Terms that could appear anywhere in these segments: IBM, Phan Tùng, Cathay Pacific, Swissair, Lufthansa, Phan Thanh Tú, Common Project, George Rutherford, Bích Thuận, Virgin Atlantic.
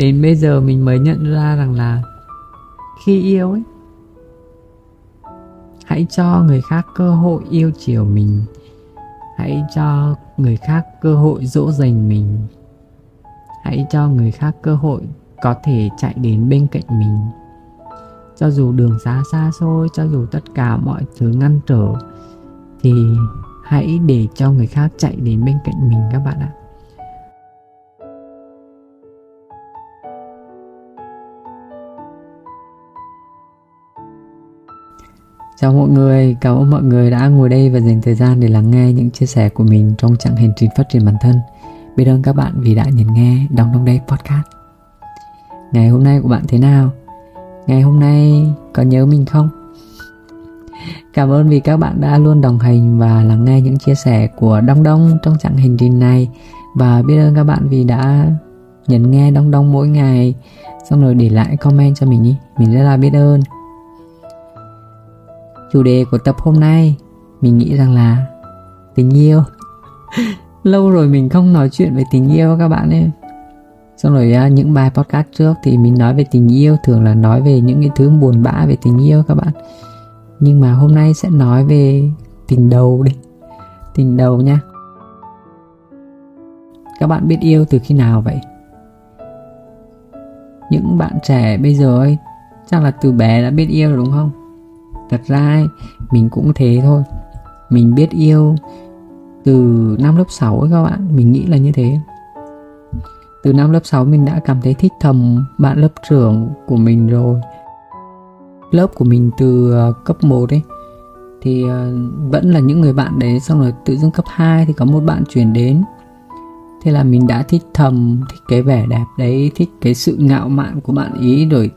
Đến bây giờ mình mới nhận ra rằng là khi yêu ấy, hãy cho người khác cơ hội yêu chiều mình, hãy cho người khác cơ hội dỗ dành mình, hãy cho người khác cơ hội có thể chạy đến bên cạnh mình. Cho dù đường xá xa xôi, cho dù tất cả mọi thứ ngăn trở, thì hãy để cho người khác chạy đến bên cạnh mình các bạn ạ. Chào mọi người, cảm ơn mọi người đã ngồi đây và dành thời gian để lắng nghe những chia sẻ của mình trong chặng hành trình phát triển bản thân. Biết ơn các bạn vì đã nhấn nghe DONGDONGDAY Podcast. Ngày hôm nay của bạn thế nào? Ngày hôm nay có nhớ mình không? Cảm ơn vì các bạn đã luôn đồng hành và lắng nghe những chia sẻ của Đông Đông trong chặng hành trình này. Và biết ơn các bạn vì đã nhấn nghe Đông Đông mỗi ngày, xong rồi để lại comment cho mình ý. Mình rất là biết ơn. Chủ đề của tập hôm nay mình nghĩ rằng là tình yêu. Lâu rồi mình không nói chuyện về tình yêu các bạn ấy. Xong rồi những bài podcast trước thì mình nói về tình yêu, thường là nói về những cái thứ buồn bã về tình yêu các bạn. Nhưng mà hôm nay sẽ nói về tình đầu đi. Tình đầu nha. Các bạn biết yêu từ khi nào vậy? Những bạn trẻ bây giờ ấy, chắc là từ bé đã biết yêu rồi đúng không? Thật ra mình cũng thế thôi. Mình biết yêu từ năm lớp 6 ấy các bạn. Mình nghĩ là như thế. Từ năm lớp 6 mình đã cảm thấy thích thầm bạn lớp trưởng của mình rồi. Lớp của mình từ cấp 1 ấy thì vẫn là những người bạn đấy. Xong rồi tự dưng cấp 2 thì có một bạn chuyển đến. Thế là mình đã thích thầm, thích cái vẻ đẹp đấy, thích cái sự ngạo mạn của bạn ý, rồi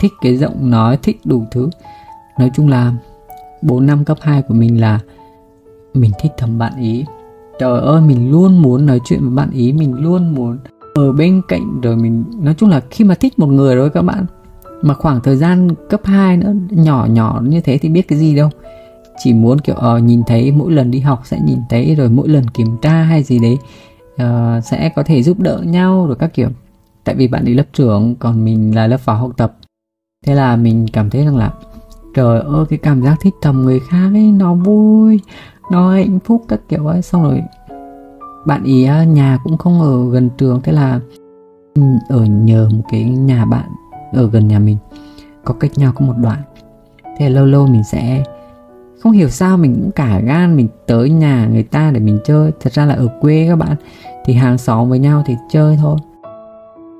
thích cái giọng nói, thích đủ thứ. Nói chung là 4 năm cấp 2 của mình là mình thích thầm bạn ý. Trời ơi, mình luôn muốn nói chuyện với bạn ý, mình luôn muốn ở bên cạnh. Rồi mình, nói chung là khi mà thích một người rồi các bạn, mà khoảng thời gian cấp 2 nữa, nhỏ như thế thì biết cái gì đâu. Chỉ muốn kiểu nhìn thấy, mỗi lần đi học sẽ nhìn thấy, rồi mỗi lần kiểm tra hay gì đấy sẽ có thể giúp đỡ nhau rồi các kiểu. Tại vì bạn ấy lớp trưởng, còn mình là lớp phó học tập. Thế là mình cảm thấy rằng là trời ơi, cái cảm giác thích thầm người khác ấy, nó vui, nó hạnh phúc các kiểu ấy. Xong rồi bạn ý nhà cũng không ở gần trường, thế là ở nhờ một cái nhà bạn ở gần nhà mình, có cách nhau có một đoạn. Thế là lâu lâu mình sẽ, không hiểu sao mình cũng cả gan mình tới nhà người ta để mình chơi. Thật ra là ở quê các bạn, thì hàng xóm với nhau thì chơi thôi.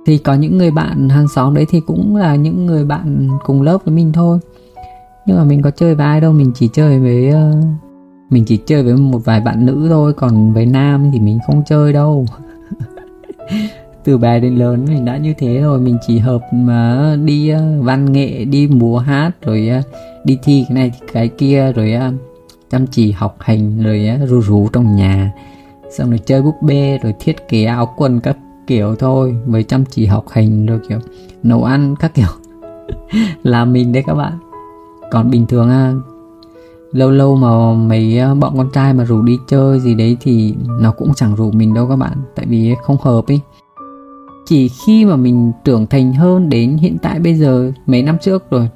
Thì có những người bạn hàng xóm đấy thì cũng là những người bạn cùng lớp với mình thôi. Nhưng mà mình có chơi với ai đâu, mình chỉ chơi với một vài bạn nữ thôi, còn với nam thì mình không chơi đâu. Từ bé đến lớn mình đã như thế rồi, mình chỉ hợp mà đi văn nghệ, đi múa hát, rồi đi thi cái này thì cái kia, rồi chăm chỉ học hành, rồi rú rú trong nhà, xong rồi chơi búp bê, rồi thiết kế áo quần các kiểu thôi, mới chăm chỉ học hành, rồi kiểu nấu ăn các kiểu. Là mình đấy các bạn. Còn bình thường lâu lâu mà mấy bọn con trai mà rủ đi chơi gì đấy thì nó cũng chẳng rủ mình đâu các bạn. Tại vì không hợp ý. Chỉ khi mà mình trưởng thành hơn, đến hiện tại bây giờ mấy năm trước rồi,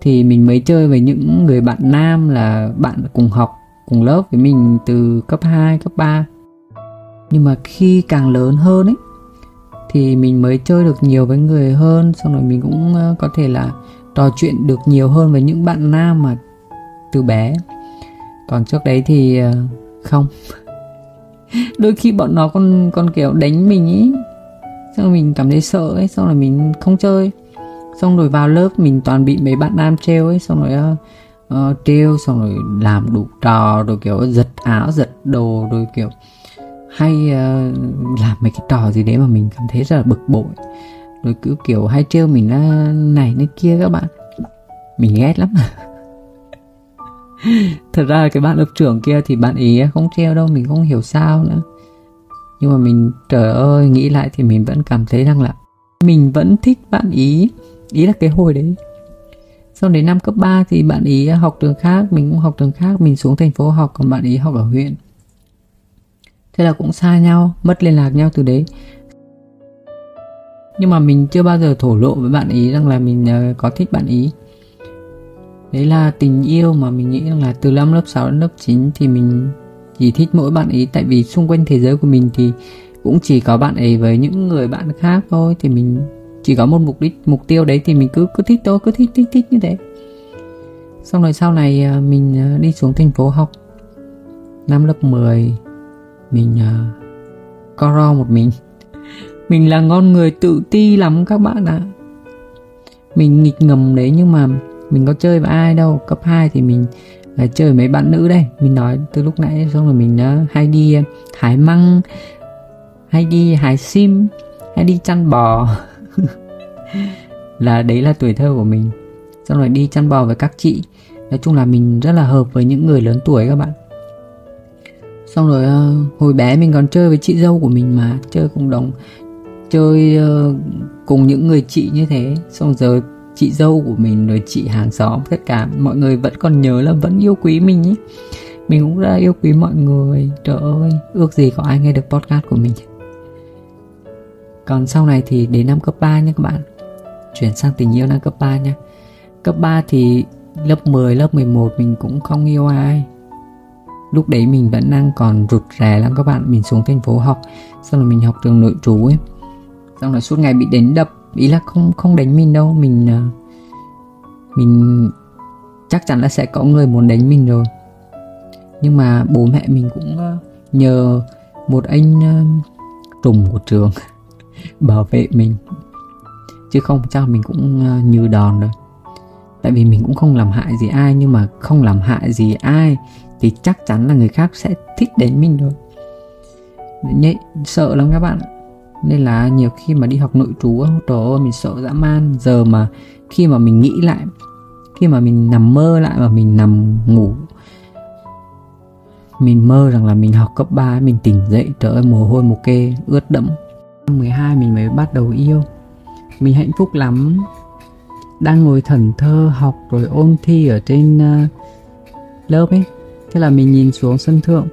thì mình mới chơi với những người bạn nam, là bạn cùng học, cùng lớp với mình từ cấp 2, cấp 3. Nhưng mà khi càng lớn hơn ấy, thì mình mới chơi được nhiều với người hơn. Xong rồi mình cũng có thể là trò chuyện được nhiều hơn với những bạn nam mà từ bé. Còn trước đấy thì không. Đôi khi bọn nó còn kiểu đánh mình ý, xong mình cảm thấy sợ ấy, xong rồi mình không chơi. Xong rồi vào lớp mình toàn bị mấy bạn nam trêu ấy, xong rồi trêu, xong rồi làm đủ trò, rồi kiểu giật áo, giật đồ, rồi kiểu hay làm mấy cái trò gì đấy mà mình cảm thấy rất là bực bội. Rồi cứ kiểu hay trêu mình là này này kia các bạn. Mình ghét lắm. Thật ra là cái bạn lớp trưởng kia thì bạn ý không trêu đâu, mình không hiểu sao nữa. Nhưng mà mình, trời ơi, nghĩ lại thì mình vẫn cảm thấy rằng là mình vẫn thích bạn ý. Ý là cái hồi đấy. Xong đến năm cấp 3 thì bạn ý học trường khác, mình cũng học trường khác. Mình xuống thành phố học, còn bạn ý học ở huyện. Thế là cũng xa nhau, mất liên lạc nhau từ đấy. nhưng mà mình chưa bao giờ thổ lộ với bạn ý rằng là mình có thích bạn ý. Đấy là tình yêu mà mình nghĩ rằng là từ năm lớp 6 đến lớp 9 thì mình chỉ thích mỗi bạn ý, tại vì xung quanh thế giới của mình thì cũng chỉ có bạn ấy với những người bạn khác thôi. Thì mình chỉ có một mục đích, mục tiêu đấy thì mình cứ thích thôi, cứ thích như thế. Xong rồi sau này mình đi xuống thành phố học. Năm lớp 10 mình co ro một mình. Mình là con người tự ti lắm các bạn ạ. Mình nghịch ngầm đấy nhưng mà mình có chơi với ai đâu. Cấp 2 thì mình là chơi với mấy bạn nữ đây, mình nói từ lúc nãy. Xong rồi mình hay đi hái măng, hay đi hái sim, hay đi chăn bò. Là đấy là tuổi thơ của mình. Xong rồi đi chăn bò với các chị. Nói chung là mình rất là hợp với những người lớn tuổi các bạn. Xong rồi hồi bé mình còn chơi với chị dâu của mình mà. Chơi cùng đồng, chơi cùng những người chị như thế. Xong rồi chị dâu của mình, rồi chị hàng xóm, tất cả mọi người vẫn còn nhớ là vẫn yêu quý mình ý. Mình cũng rất là yêu quý mọi người. Trời ơi, ước gì có ai nghe được podcast của mình. Còn sau này thì đến năm cấp 3 nha các bạn. Chuyển sang tình yêu năm cấp 3 nha. Cấp 3 thì lớp 10, lớp 11 mình cũng không yêu ai. Lúc đấy mình vẫn đang còn rụt rè lắm các bạn. Mình xuống thành phố học. Xong rồi mình học trường nội trú ấy. Xong rồi suốt ngày bị đánh đập. Ý là không đánh mình đâu. Mình chắc chắn là sẽ có người muốn đánh mình rồi. Nhưng mà bố mẹ mình cũng nhờ một anh trùm của trường bảo vệ mình. Chứ không chắc mình cũng như đòn rồi. Tại vì mình cũng không làm hại gì ai. Nhưng mà không làm hại gì ai thì chắc chắn là người khác sẽ thích đến mình rồi. Sợ lắm các bạn. Nên là nhiều khi mà đi học nội trú, trời ơi mình sợ dã man. Giờ mà khi mà mình nghĩ lại, khi mà mình nằm mơ lại và mình nằm ngủ, mình mơ rằng là mình học cấp 3, mình tỉnh dậy, trời ơi mồ hôi mồ kê, ướt đẫm. Năm 12 mình mới bắt đầu yêu. Mình hạnh phúc lắm. Đang ngồi thẩn thơ học rồi ôn thi ở trên lớp ấy. Thế là mình nhìn xuống sân thượng.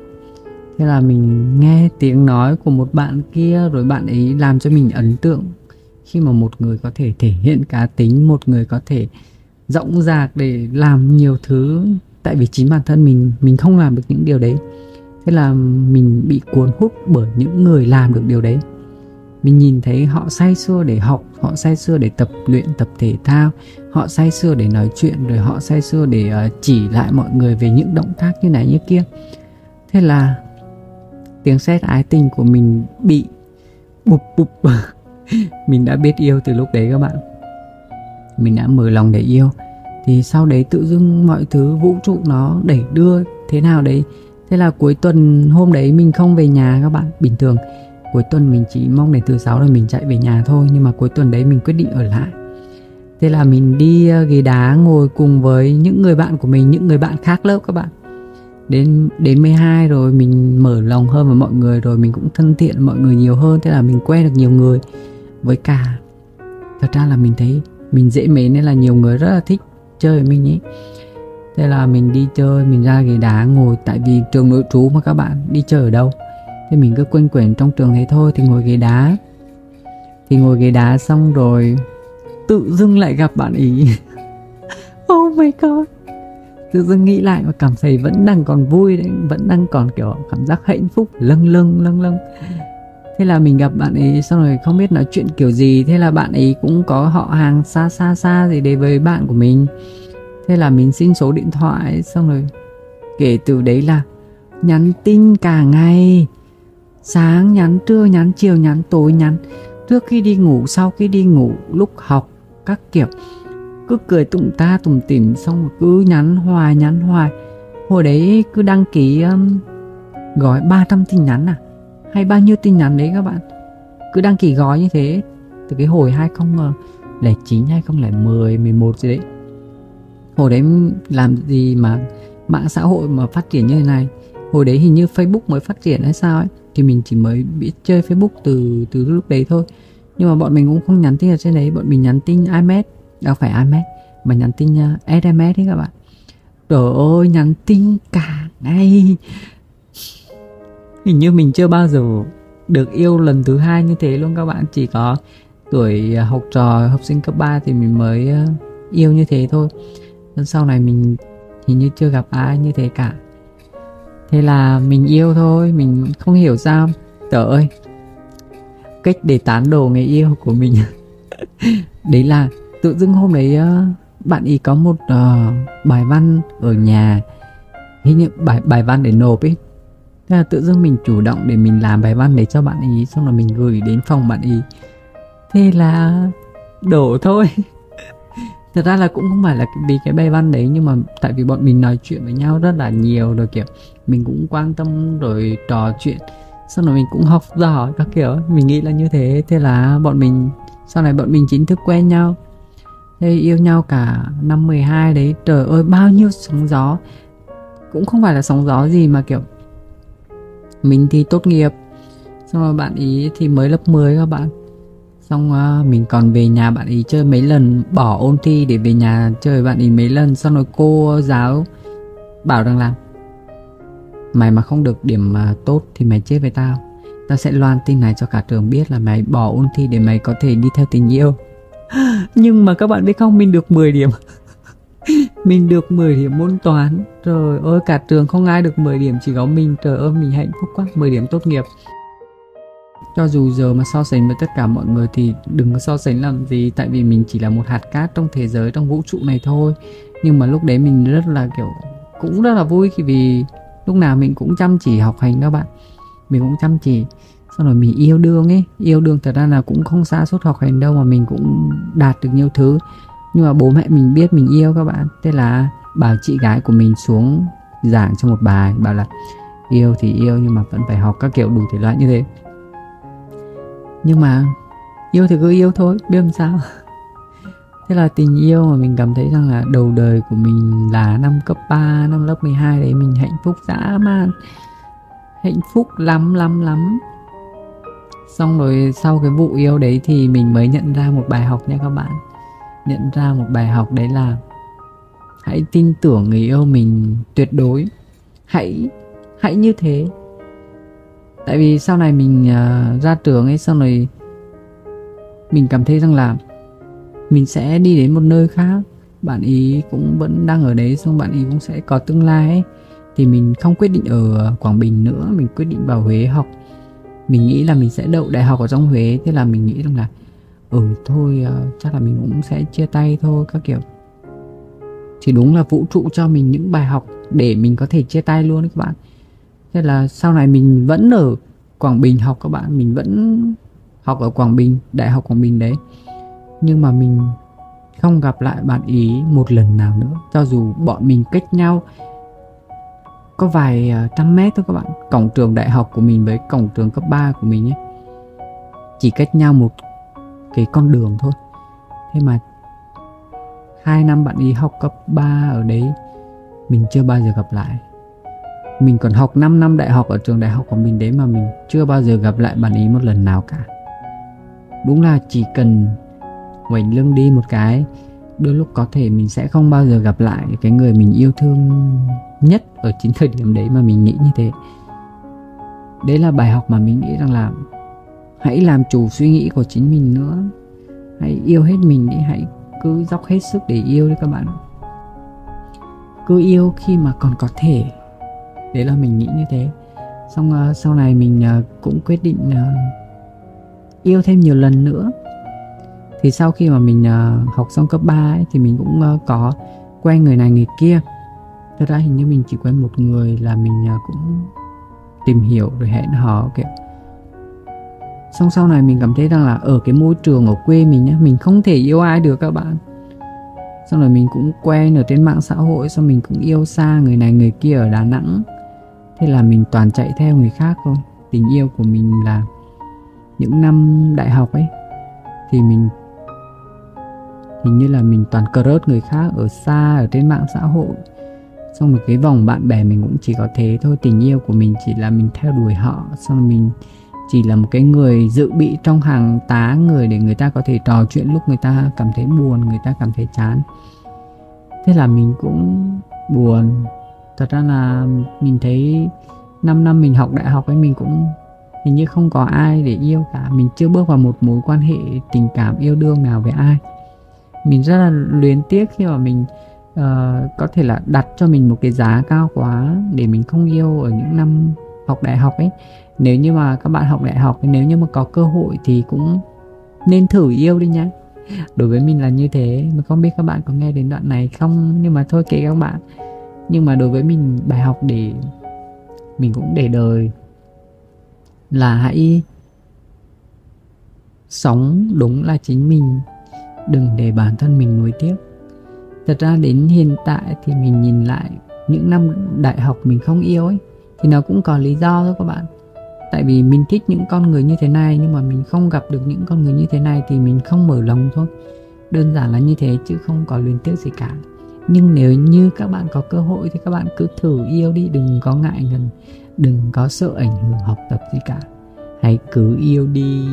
Thế là mình nghe tiếng nói của một bạn kia. Rồi bạn ấy làm cho mình ấn tượng. Khi mà một người có thể thể hiện cá tính, một người có thể rỗng rạc để làm nhiều thứ. Tại vì chính bản thân mình không làm được những điều đấy. Thế là mình bị cuốn hút bởi những người làm được điều đấy. Mình nhìn thấy họ say sưa để học, họ say sưa để tập luyện, tập thể thao, họ say sưa để nói chuyện, rồi họ say sưa để chỉ lại mọi người về những động tác như này như kia. Thế là tiếng sét ái tình của mình bị bụp. Mình đã biết yêu từ lúc đấy các bạn. Mình đã mở lòng để yêu. Thì sau đấy tự dưng mọi thứ vũ trụ nó đẩy đưa thế nào đấy. Thế là cuối tuần hôm đấy mình không về nhà các bạn. Bình thường cuối tuần mình chỉ mong đến thứ 6 rồi mình chạy về nhà thôi. Nhưng mà cuối tuần đấy mình quyết định ở lại. Thế là mình đi ghế đá ngồi cùng với những người bạn của mình, những người bạn khác lớp các bạn. Đến 12 rồi mình mở lòng hơn với mọi người. Rồi mình cũng thân thiện với mọi người nhiều hơn. Thế là mình quen được nhiều người. Với cả thật ra là mình thấy mình dễ mến nên là nhiều người rất là thích chơi với mình ấy. Thế là mình đi chơi, mình ra ghế đá ngồi. Tại vì trường nội trú mà các bạn, đi chơi ở đâu. Thế mình cứ quanh quẩn trong trường thế thôi. Thì ngồi ghế đá. Xong rồi tự dưng lại gặp bạn ý. Oh my god. Tự dưng nghĩ lại và cảm thấy vẫn đang còn vui đấy. Vẫn đang còn kiểu cảm giác hạnh phúc. Lâng lâng. Thế là mình gặp bạn ấy. Xong rồi không biết nói chuyện kiểu gì. Thế là bạn ấy cũng có họ hàng xa gì đấy với bạn của mình. Thế là mình xin số điện thoại. Xong rồi kể từ đấy là nhắn tin cả ngày. Sáng nhắn, trưa nhắn, chiều nhắn, tối nhắn. Trước khi đi ngủ, sau khi đi ngủ, lúc học, các kiểu. Cứ cười tụng ta tùng tỉm. Xong rồi cứ nhắn hoài. Hồi đấy cứ đăng ký gói 300 tin nhắn à, hay bao nhiêu tin nhắn đấy các bạn. Cứ đăng ký gói như thế. Từ cái hồi 2009, 2010, 11 gì đấy. Hồi đấy làm gì mà mạng xã hội mà phát triển như thế này. Hồi đấy hình như Facebook mới phát triển hay sao ấy. Thì mình chỉ mới biết chơi Facebook từ lúc đấy thôi. Nhưng mà bọn mình cũng không nhắn tin ở trên đấy. Bọn mình nhắn tin iMessage. Đâu phải iMessage mà nhắn tin SMS đấy các bạn. Trời ơi, nhắn tin cả ngày. Hình như mình chưa bao giờ được yêu lần thứ hai như thế luôn các bạn. Chỉ có tuổi học trò, học sinh cấp 3 thì mình mới yêu như thế thôi. Sau này mình hình như chưa gặp ai như thế cả. Thế là mình yêu thôi, mình không hiểu sao. Trời ơi, cách để tán đổ người yêu của mình đấy là tự dưng hôm đấy bạn ý có một bài văn ở nhà, hình như bài văn để nộp ấy. Thế là tự dưng mình chủ động để mình làm bài văn đấy cho bạn ý, xong rồi mình gửi đến phòng bạn ý. Thế là đổ thôi. Thật ra là cũng không phải là vì cái bài văn đấy, nhưng mà tại vì bọn mình nói chuyện với nhau rất là nhiều rồi, kiểu mình cũng quan tâm rồi trò chuyện, xong rồi mình cũng học giỏi các kiểu, mình nghĩ là như thế. Thế là bọn mình sau này bọn mình chính thức quen nhau. Thế yêu nhau cả năm 12 đấy. Trời ơi, bao nhiêu sóng gió. Cũng không phải là sóng gió gì mà kiểu mình thì tốt nghiệp, xong rồi bạn ý thì mới lớp 10 các bạn. Xong mình còn về nhà bạn ý chơi mấy lần, bỏ ôn thi để về nhà chơi bạn ý mấy lần. Xong rồi cô giáo bảo rằng là mày mà không được điểm tốt thì mày chết với tao. Tao sẽ loan tin này cho cả trường biết là mày bỏ ôn thi để mày có thể đi theo tình yêu. Nhưng mà các bạn biết không, mình được 10 điểm. Mình được 10 điểm môn toán. Trời ơi, cả trường không ai được 10 điểm, chỉ có mình. Trời ơi, mình hạnh phúc quá, 10 điểm tốt nghiệp. Cho dù giờ mà so sánh với tất cả mọi người thì đừng có so sánh làm gì, tại vì mình chỉ là một hạt cát trong thế giới, trong vũ trụ này thôi. Nhưng mà lúc đấy mình rất là kiểu, cũng rất là vui khi vì lúc nào mình cũng chăm chỉ học hành các bạn. Mình cũng chăm chỉ. Xong rồi mình yêu đương ấy. Yêu đương thật ra là cũng không sa sút học hành đâu, mà mình cũng đạt được nhiều thứ. Nhưng mà bố mẹ mình biết mình yêu các bạn. Thế là bảo chị gái của mình xuống giảng cho một bài, bảo là yêu thì yêu nhưng mà vẫn phải học các kiểu, đủ thể loại như thế. Nhưng mà yêu thì cứ yêu thôi, biết làm sao. Thế là tình yêu mà mình cảm thấy rằng là đầu đời của mình là năm cấp 3, năm lớp 12 đấy. Mình hạnh phúc dã man, hạnh phúc lắm. Xong rồi sau cái vụ yêu đấy thì mình mới nhận ra một bài học nha các bạn. Nhận ra một bài học đấy là hãy tin tưởng người yêu mình tuyệt đối. Hãy như thế. Tại vì sau này mình ra trường ấy, xong rồi mình cảm thấy rằng là mình sẽ đi đến một nơi khác, bạn ý cũng vẫn đang ở đấy, xong bạn ý cũng sẽ có tương lai ấy. Thì mình không quyết định ở Quảng Bình nữa, mình quyết định vào Huế học. Mình nghĩ là mình sẽ đậu đại học ở trong Huế. Thế là mình nghĩ rằng là thôi chắc là mình cũng sẽ chia tay thôi các kiểu. Thì đúng là vũ trụ cho mình những bài học để mình có thể chia tay luôn các bạn. Thế là sau này mình vẫn ở Quảng Bình học các bạn. Mình vẫn học ở Quảng Bình, Đại học Quảng Bình đấy. Nhưng mà mình không gặp lại bạn ý một lần nào nữa. Cho dù bọn mình cách nhau có vài trăm mét thôi các bạn. Cổng trường đại học của mình với cổng trường cấp 3 của mình ấy, chỉ cách nhau một cái con đường thôi. Thế mà 2 năm bạn ý học cấp 3 ở đấy, mình chưa bao giờ gặp lại. Mình còn học 5 năm đại học ở trường đại học của mình đấy mà mình chưa bao giờ gặp lại bạn ý một lần nào cả. Đúng là chỉ cần ngoảnh lưng đi một cái, đôi lúc có thể mình sẽ không bao giờ gặp lại cái người mình yêu thương nhất ở chính thời điểm đấy mà mình nghĩ như thế. Đấy là bài học mà mình nghĩ rằng là hãy làm chủ suy nghĩ của chính mình nữa. Hãy yêu hết mình đi, hãy cứ dốc hết sức để yêu đi các bạn. Cứ yêu khi mà còn có thể. Đấy là mình nghĩ như thế. Xong sau này mình cũng quyết định yêu thêm nhiều lần nữa. Thì sau khi mà mình học xong cấp 3 ấy, thì mình cũng có quen người này người kia. Thật ra hình như mình chỉ quen một người, là mình cũng tìm hiểu rồi hẹn hò kiểu. Xong sau này mình cảm thấy rằng là ở cái môi trường ở quê mình á, mình không thể yêu ai được các bạn. Xong rồi mình cũng quen ở trên mạng xã hội, xong mình cũng yêu xa người này người kia ở Đà Nẵng. Thế là mình toàn chạy theo người khác thôi. Tình yêu của mình là những năm đại học ấy, thì mình hình như là mình toàn cờ rớt người khác ở xa, ở trên mạng xã hội. Xong rồi cái vòng bạn bè mình cũng chỉ có thế thôi. Tình yêu của mình chỉ là mình theo đuổi họ. Xong rồi mình chỉ là một cái người dự bị trong hàng tá người để người ta có thể trò chuyện lúc người ta cảm thấy buồn, người ta cảm thấy chán. Thế là mình cũng buồn. Thật ra là mình thấy 5 năm mình học đại học ấy, mình cũng hình như không có ai để yêu cả. Mình chưa bước vào một mối quan hệ tình cảm yêu đương nào với ai. Mình rất là luyến tiếc khi mà mình có thể là đặt cho mình một cái giá cao quá để mình không yêu ở những năm học đại học ấy. Nếu như mà các bạn học đại học, nếu như mà có cơ hội thì cũng nên thử yêu đi nhá. Đối với mình là như thế. Mình không biết các bạn có nghe đến đoạn này không, nhưng mà thôi kệ các bạn. Nhưng mà đối với mình, bài học để mình cũng để đời là hãy sống đúng là chính mình, đừng để bản thân mình nuối tiếc. Thật ra đến hiện tại thì mình nhìn lại những năm đại học mình không yêu ấy, thì nó cũng có lý do thôi các bạn. Tại vì mình thích những con người như thế này, nhưng mà mình không gặp được những con người như thế này thì mình không mở lòng thôi. Đơn giản là như thế chứ không có luyến tiếc gì cả. Nhưng nếu như các bạn có cơ hội thì các bạn cứ thử yêu đi, đừng có ngại ngần, đừng có sợ ảnh hưởng học tập gì cả. Hãy cứ yêu đi,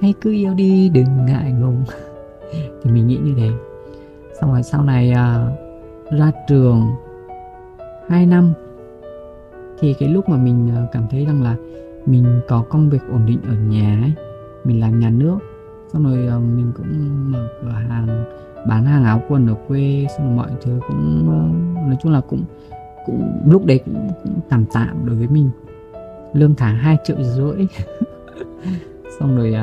hãy cứ yêu đi, đừng ngại ngùng. Thì mình nghĩ như thế. Xong rồi sau này ra trường 2 năm thì cái lúc mà mình cảm thấy rằng là mình có công việc ổn định ở nhà ấy, mình làm nhà nước, xong rồi mình cũng mở cửa hàng bán hàng áo quần ở quê, xong rồi mọi thứ cũng nói chung là cũng lúc đấy cũng tạm tạm đối với mình. Lương tháng 2,5 triệu. Xong rồi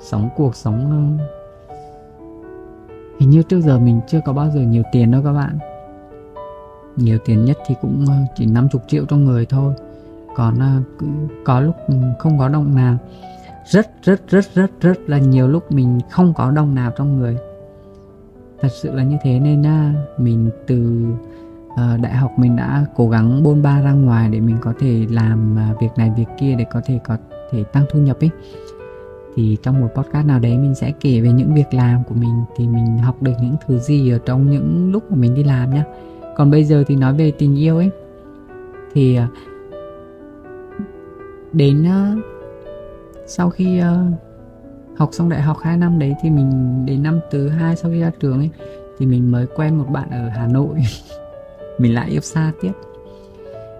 sống cuộc sống hình như trước giờ mình chưa có bao giờ nhiều tiền đâu các bạn. Nhiều tiền nhất thì cũng chỉ 50 triệu trong người thôi. Còn có lúc không có đồng nào, rất là nhiều lúc mình không có đồng nào trong người. Thật sự là như thế. Nên mình từ đại học mình đã cố gắng bôn ba ra ngoài để mình có thể làm việc này việc kia để có thể tăng thu nhập ấy. Thì trong một podcast nào đấy mình sẽ kể về những việc làm của mình, thì mình học được những thứ gì ở trong những lúc mà mình đi làm nhá. Còn bây giờ thì nói về tình yêu ấy, thì đến sau khi học xong đại học 2 năm đấy thì mình đến năm thứ 2 sau khi ra trường ấy thì mình mới quen một bạn ở Hà Nội. Mình lại yêu xa tiếp.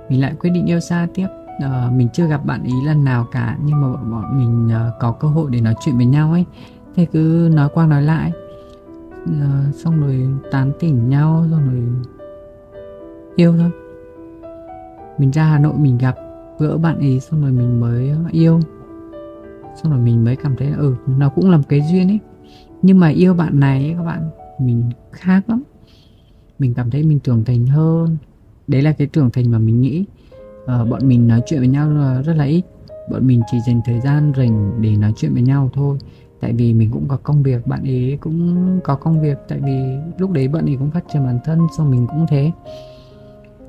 Mình lại quyết định yêu xa tiếp. Mình chưa gặp bạn ý lần nào cả, nhưng mà bọn mình có cơ hội để nói chuyện với nhau ấy. Thế cứ nói qua nói lại, xong rồi tán tỉnh nhau, xong rồi yêu thôi. Mình ra Hà Nội mình gặp gỡ bạn ý, xong rồi mình mới yêu. Xong rồi mình mới cảm thấy là nó cũng là một cái duyên ấy. Nhưng mà yêu bạn này ấy, các bạn, mình khác lắm. Mình cảm thấy mình trưởng thành hơn. Đấy là cái trưởng thành mà mình nghĩ. Bọn mình nói chuyện với nhau rất là ít. Bọn mình chỉ dành thời gian rảnh để nói chuyện với nhau thôi. Tại vì mình cũng có công việc, bạn ấy cũng có công việc. Tại vì lúc đấy bạn ấy cũng phát triển bản thân, xong mình cũng thế.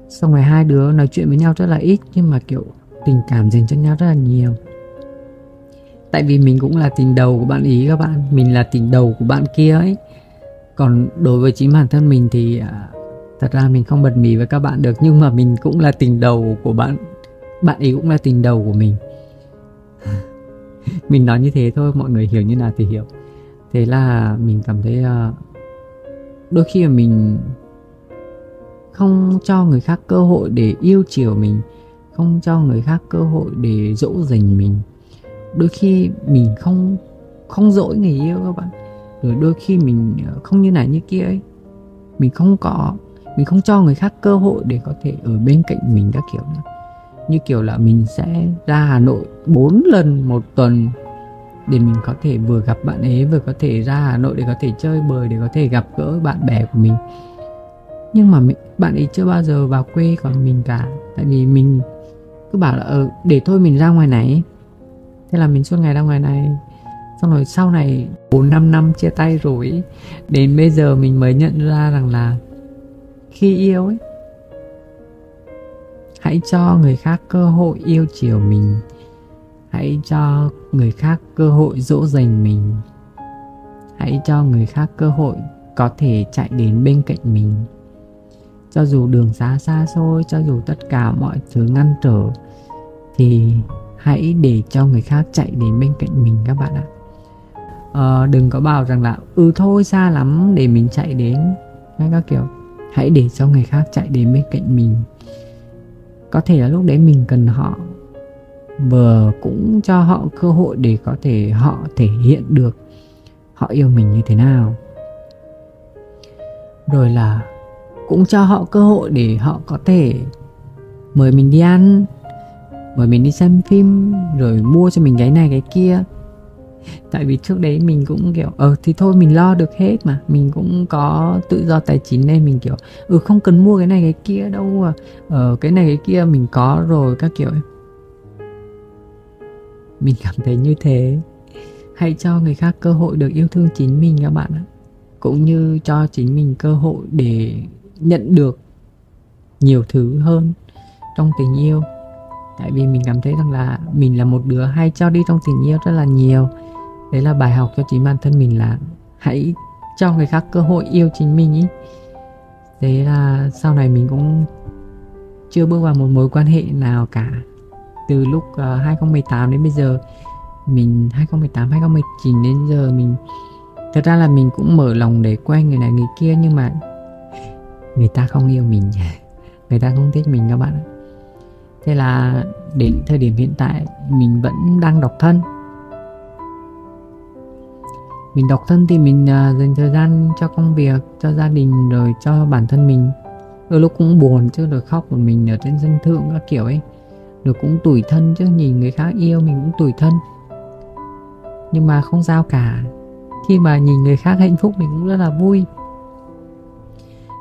Xong rồi hai đứa nói chuyện với nhau rất là ít, nhưng mà kiểu tình cảm dành cho nhau rất là nhiều. Tại vì mình cũng là tình đầu của bạn ý các bạn. Mình là tình đầu của bạn kia ấy. Còn đối với chính bản thân mình thì thật ra mình không bật mí với các bạn được, nhưng mà mình cũng là tình đầu của bạn. Bạn ấy cũng là tình đầu của mình. Mình nói như thế thôi, mọi người hiểu như nào thì hiểu. Thế là mình cảm thấy đôi khi mình không cho người khác cơ hội để yêu chiều mình, không cho người khác cơ hội để dỗ dành mình. Đôi khi mình không dỗi người yêu các bạn. Rồi đôi khi mình không như này như kia ấy. Mình không cho người khác cơ hội để có thể ở bên cạnh mình các kiểu nữa. Như kiểu là mình sẽ ra Hà Nội 4 lần một tuần để mình có thể vừa gặp bạn ấy, vừa có thể ra Hà Nội để có thể chơi bời, để có thể gặp gỡ bạn bè của mình. Nhưng mà bạn ấy chưa bao giờ vào quê còn mình cả. Tại vì mình cứ bảo là để thôi mình ra ngoài này. Thế là mình suốt ngày ra ngoài này. Xong rồi sau này 4-5 năm chia tay rồi ấy, đến bây giờ mình mới nhận ra rằng là khi yêu ấy, hãy cho người khác cơ hội yêu chiều mình, hãy cho người khác cơ hội dỗ dành mình, hãy cho người khác cơ hội có thể chạy đến bên cạnh mình. Cho dù đường xá xa xôi, cho dù tất cả mọi thứ ngăn trở, thì hãy để cho người khác chạy đến bên cạnh mình các bạn ạ. Đừng có bảo rằng là thôi xa lắm để mình chạy đến hay các kiểu. Hãy để cho người khác chạy đến bên cạnh mình. Có thể là lúc đấy mình cần họ, vừa cũng cho họ cơ hội để có thể họ thể hiện được họ yêu mình như thế nào, rồi là cũng cho họ cơ hội để họ có thể mời mình đi ăn, mời mình đi xem phim, rồi mua cho mình cái này cái kia. Tại vì trước đấy mình cũng kiểu thì thôi mình lo được hết mà, mình cũng có tự do tài chính nên mình kiểu không cần mua cái này cái kia đâu à, cái này cái kia mình có rồi các kiểu. Mình cảm thấy như thế. Hãy cho người khác cơ hội được yêu thương chính mình các bạn ạ, cũng như cho chính mình cơ hội để nhận được nhiều thứ hơn trong tình yêu. Tại vì mình cảm thấy rằng là mình là một đứa hay cho đi trong tình yêu rất là nhiều. Đấy là bài học cho chính bản thân mình, là hãy cho người khác cơ hội yêu chính mình ý. Thế là sau này mình cũng chưa bước vào một mối quan hệ nào cả. Từ lúc 2018 đến bây giờ, mình 2018, 2019 đến giờ mình, thật ra là mình cũng mở lòng để quen người này người kia, nhưng mà người ta không yêu mình, người ta không thích mình các bạn ạ. Thế là đến thời điểm hiện tại mình vẫn đang độc thân. Mình độc thân thì mình dành thời gian cho công việc, cho gia đình, rồi cho bản thân mình. Đôi lúc cũng buồn chứ, rồi khóc một mình ở trên sân thượng các kiểu ấy, rồi cũng tủi thân chứ, nhìn người khác yêu mình cũng tủi thân. Nhưng mà không sao cả, khi mà nhìn người khác hạnh phúc mình cũng rất là vui.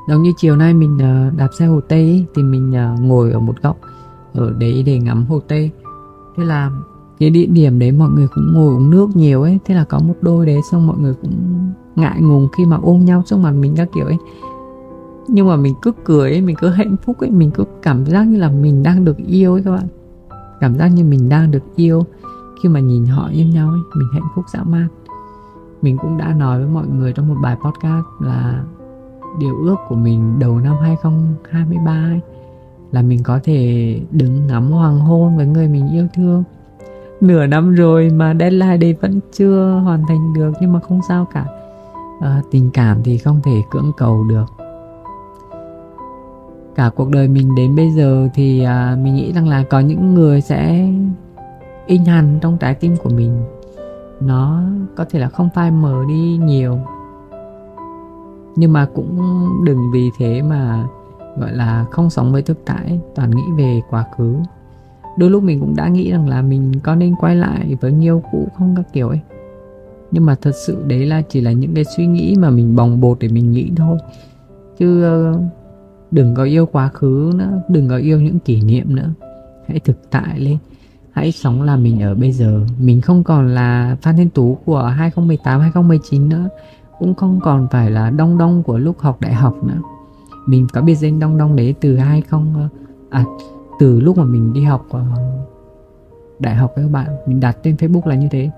Giống như chiều nay mình đạp xe Hồ Tây ấy, thì mình ngồi ở một góc ở đấy để ngắm Hồ Tây. Thế là cái địa điểm đấy mọi người cũng ngồi uống nước nhiều ấy. Thế là có một đôi đấy, xong mọi người cũng ngại ngùng khi mà ôm nhau trước mặt mình các kiểu ấy. Nhưng mà mình cứ cười ấy, mình cứ hạnh phúc ấy, mình cứ cảm giác như là mình đang được yêu ấy các bạn. Cảm giác như mình đang được yêu khi mà nhìn họ yêu nhau ấy, mình hạnh phúc dã man. Mình cũng đã nói với mọi người trong một bài podcast là điều ước của mình đầu năm 2023 ấy, là mình có thể đứng ngắm hoàng hôn với người mình yêu thương. Nửa năm rồi mà deadline đấy vẫn chưa hoàn thành được, nhưng mà không sao cả. Tình cảm thì không thể cưỡng cầu được. Cả cuộc đời mình đến bây giờ thì mình nghĩ rằng là có những người sẽ in hằn trong trái tim của mình. Nó có thể là không phai mờ đi nhiều, nhưng mà cũng đừng vì thế mà gọi là không sống với thực tại, toàn nghĩ về quá khứ. Đôi lúc mình cũng đã nghĩ rằng là mình có nên quay lại với người yêu cũ không các kiểu ấy. Nhưng mà thật sự đấy là chỉ là những cái suy nghĩ mà mình bồng bột để mình nghĩ thôi. Chứ đừng có yêu quá khứ nữa, đừng có yêu những kỷ niệm nữa. Hãy thực tại lên, hãy sống là mình ở bây giờ. Mình không còn là Phan Thanh Tú của 2018, 2019 nữa, cũng không còn phải là Đông Đông của lúc học đại học nữa. Mình có biệt danh Đông Đông đấy từ từ lúc mà mình đi học đại học các bạn. Mình đặt tên Facebook là như thế.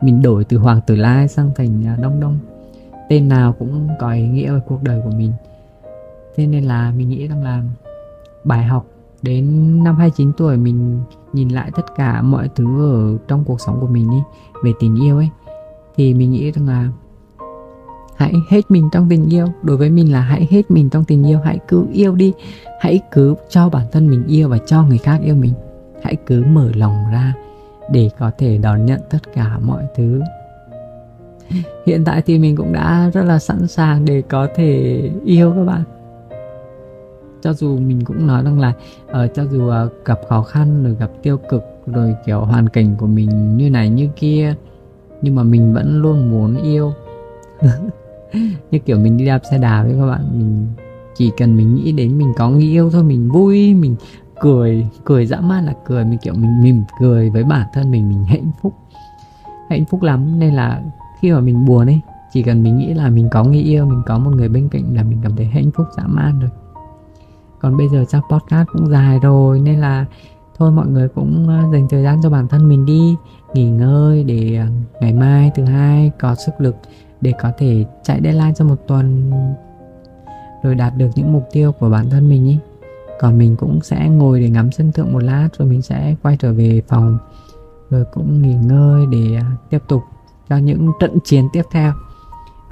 Mình đổi từ Hoàng Tử Lai sang thành Đông Đông. Tên nào cũng có ý nghĩa với cuộc đời của mình. Thế nên là mình nghĩ rằng là bài học đến năm 29 tuổi, mình nhìn lại tất cả mọi thứ ở trong cuộc sống của mình ý, về tình yêu ấy, thì mình nghĩ rằng là hãy hết mình trong tình yêu. Đối với mình là hãy hết mình trong tình yêu. Hãy cứ yêu đi, hãy cứ cho bản thân mình yêu và cho người khác yêu mình. Hãy cứ mở lòng ra để có thể đón nhận tất cả mọi thứ. Hiện tại thì mình cũng đã rất là sẵn sàng để có thể yêu các bạn. Cho dù mình cũng nói rằng là cho dù gặp khó khăn, rồi gặp tiêu cực, rồi kiểu hoàn cảnh của mình như này như kia, nhưng mà mình vẫn luôn muốn yêu. Như kiểu mình đi đạp xe đạp với các bạn, mình chỉ cần mình nghĩ đến mình có người yêu thôi, mình vui, mình cười dã man là cười. Mình kiểu mình mỉm cười với bản thân mình hạnh phúc lắm. Nên là khi mà mình buồn ấy, chỉ cần mình nghĩ là mình có người yêu, mình có một người bên cạnh là mình cảm thấy hạnh phúc dã man rồi. Còn bây giờ chắc podcast cũng dài rồi, nên là thôi mọi người cũng dành thời gian cho bản thân mình đi, nghỉ ngơi để ngày mai thứ hai có sức lực để có thể chạy deadline trong một tuần, rồi đạt được những mục tiêu của bản thân mình ý. Còn mình cũng sẽ ngồi để ngắm sân thượng một lát, rồi mình sẽ quay trở về phòng, rồi cũng nghỉ ngơi để tiếp tục cho những trận chiến tiếp theo.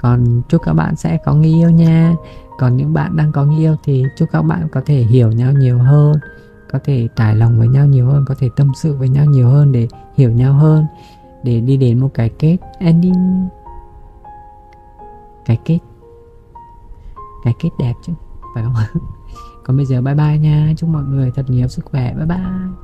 Còn chúc các bạn sẽ có người yêu nha. Còn những bạn đang có người yêu thì chúc các bạn có thể hiểu nhau nhiều hơn, có thể trải lòng với nhau nhiều hơn, có thể tâm sự với nhau nhiều hơn để hiểu nhau hơn, để đi đến một cái kết ending, cái kết đẹp chứ, phải không? Còn bây giờ bye bye nha, chúc mọi người thật nhiều sức khỏe, bye bye.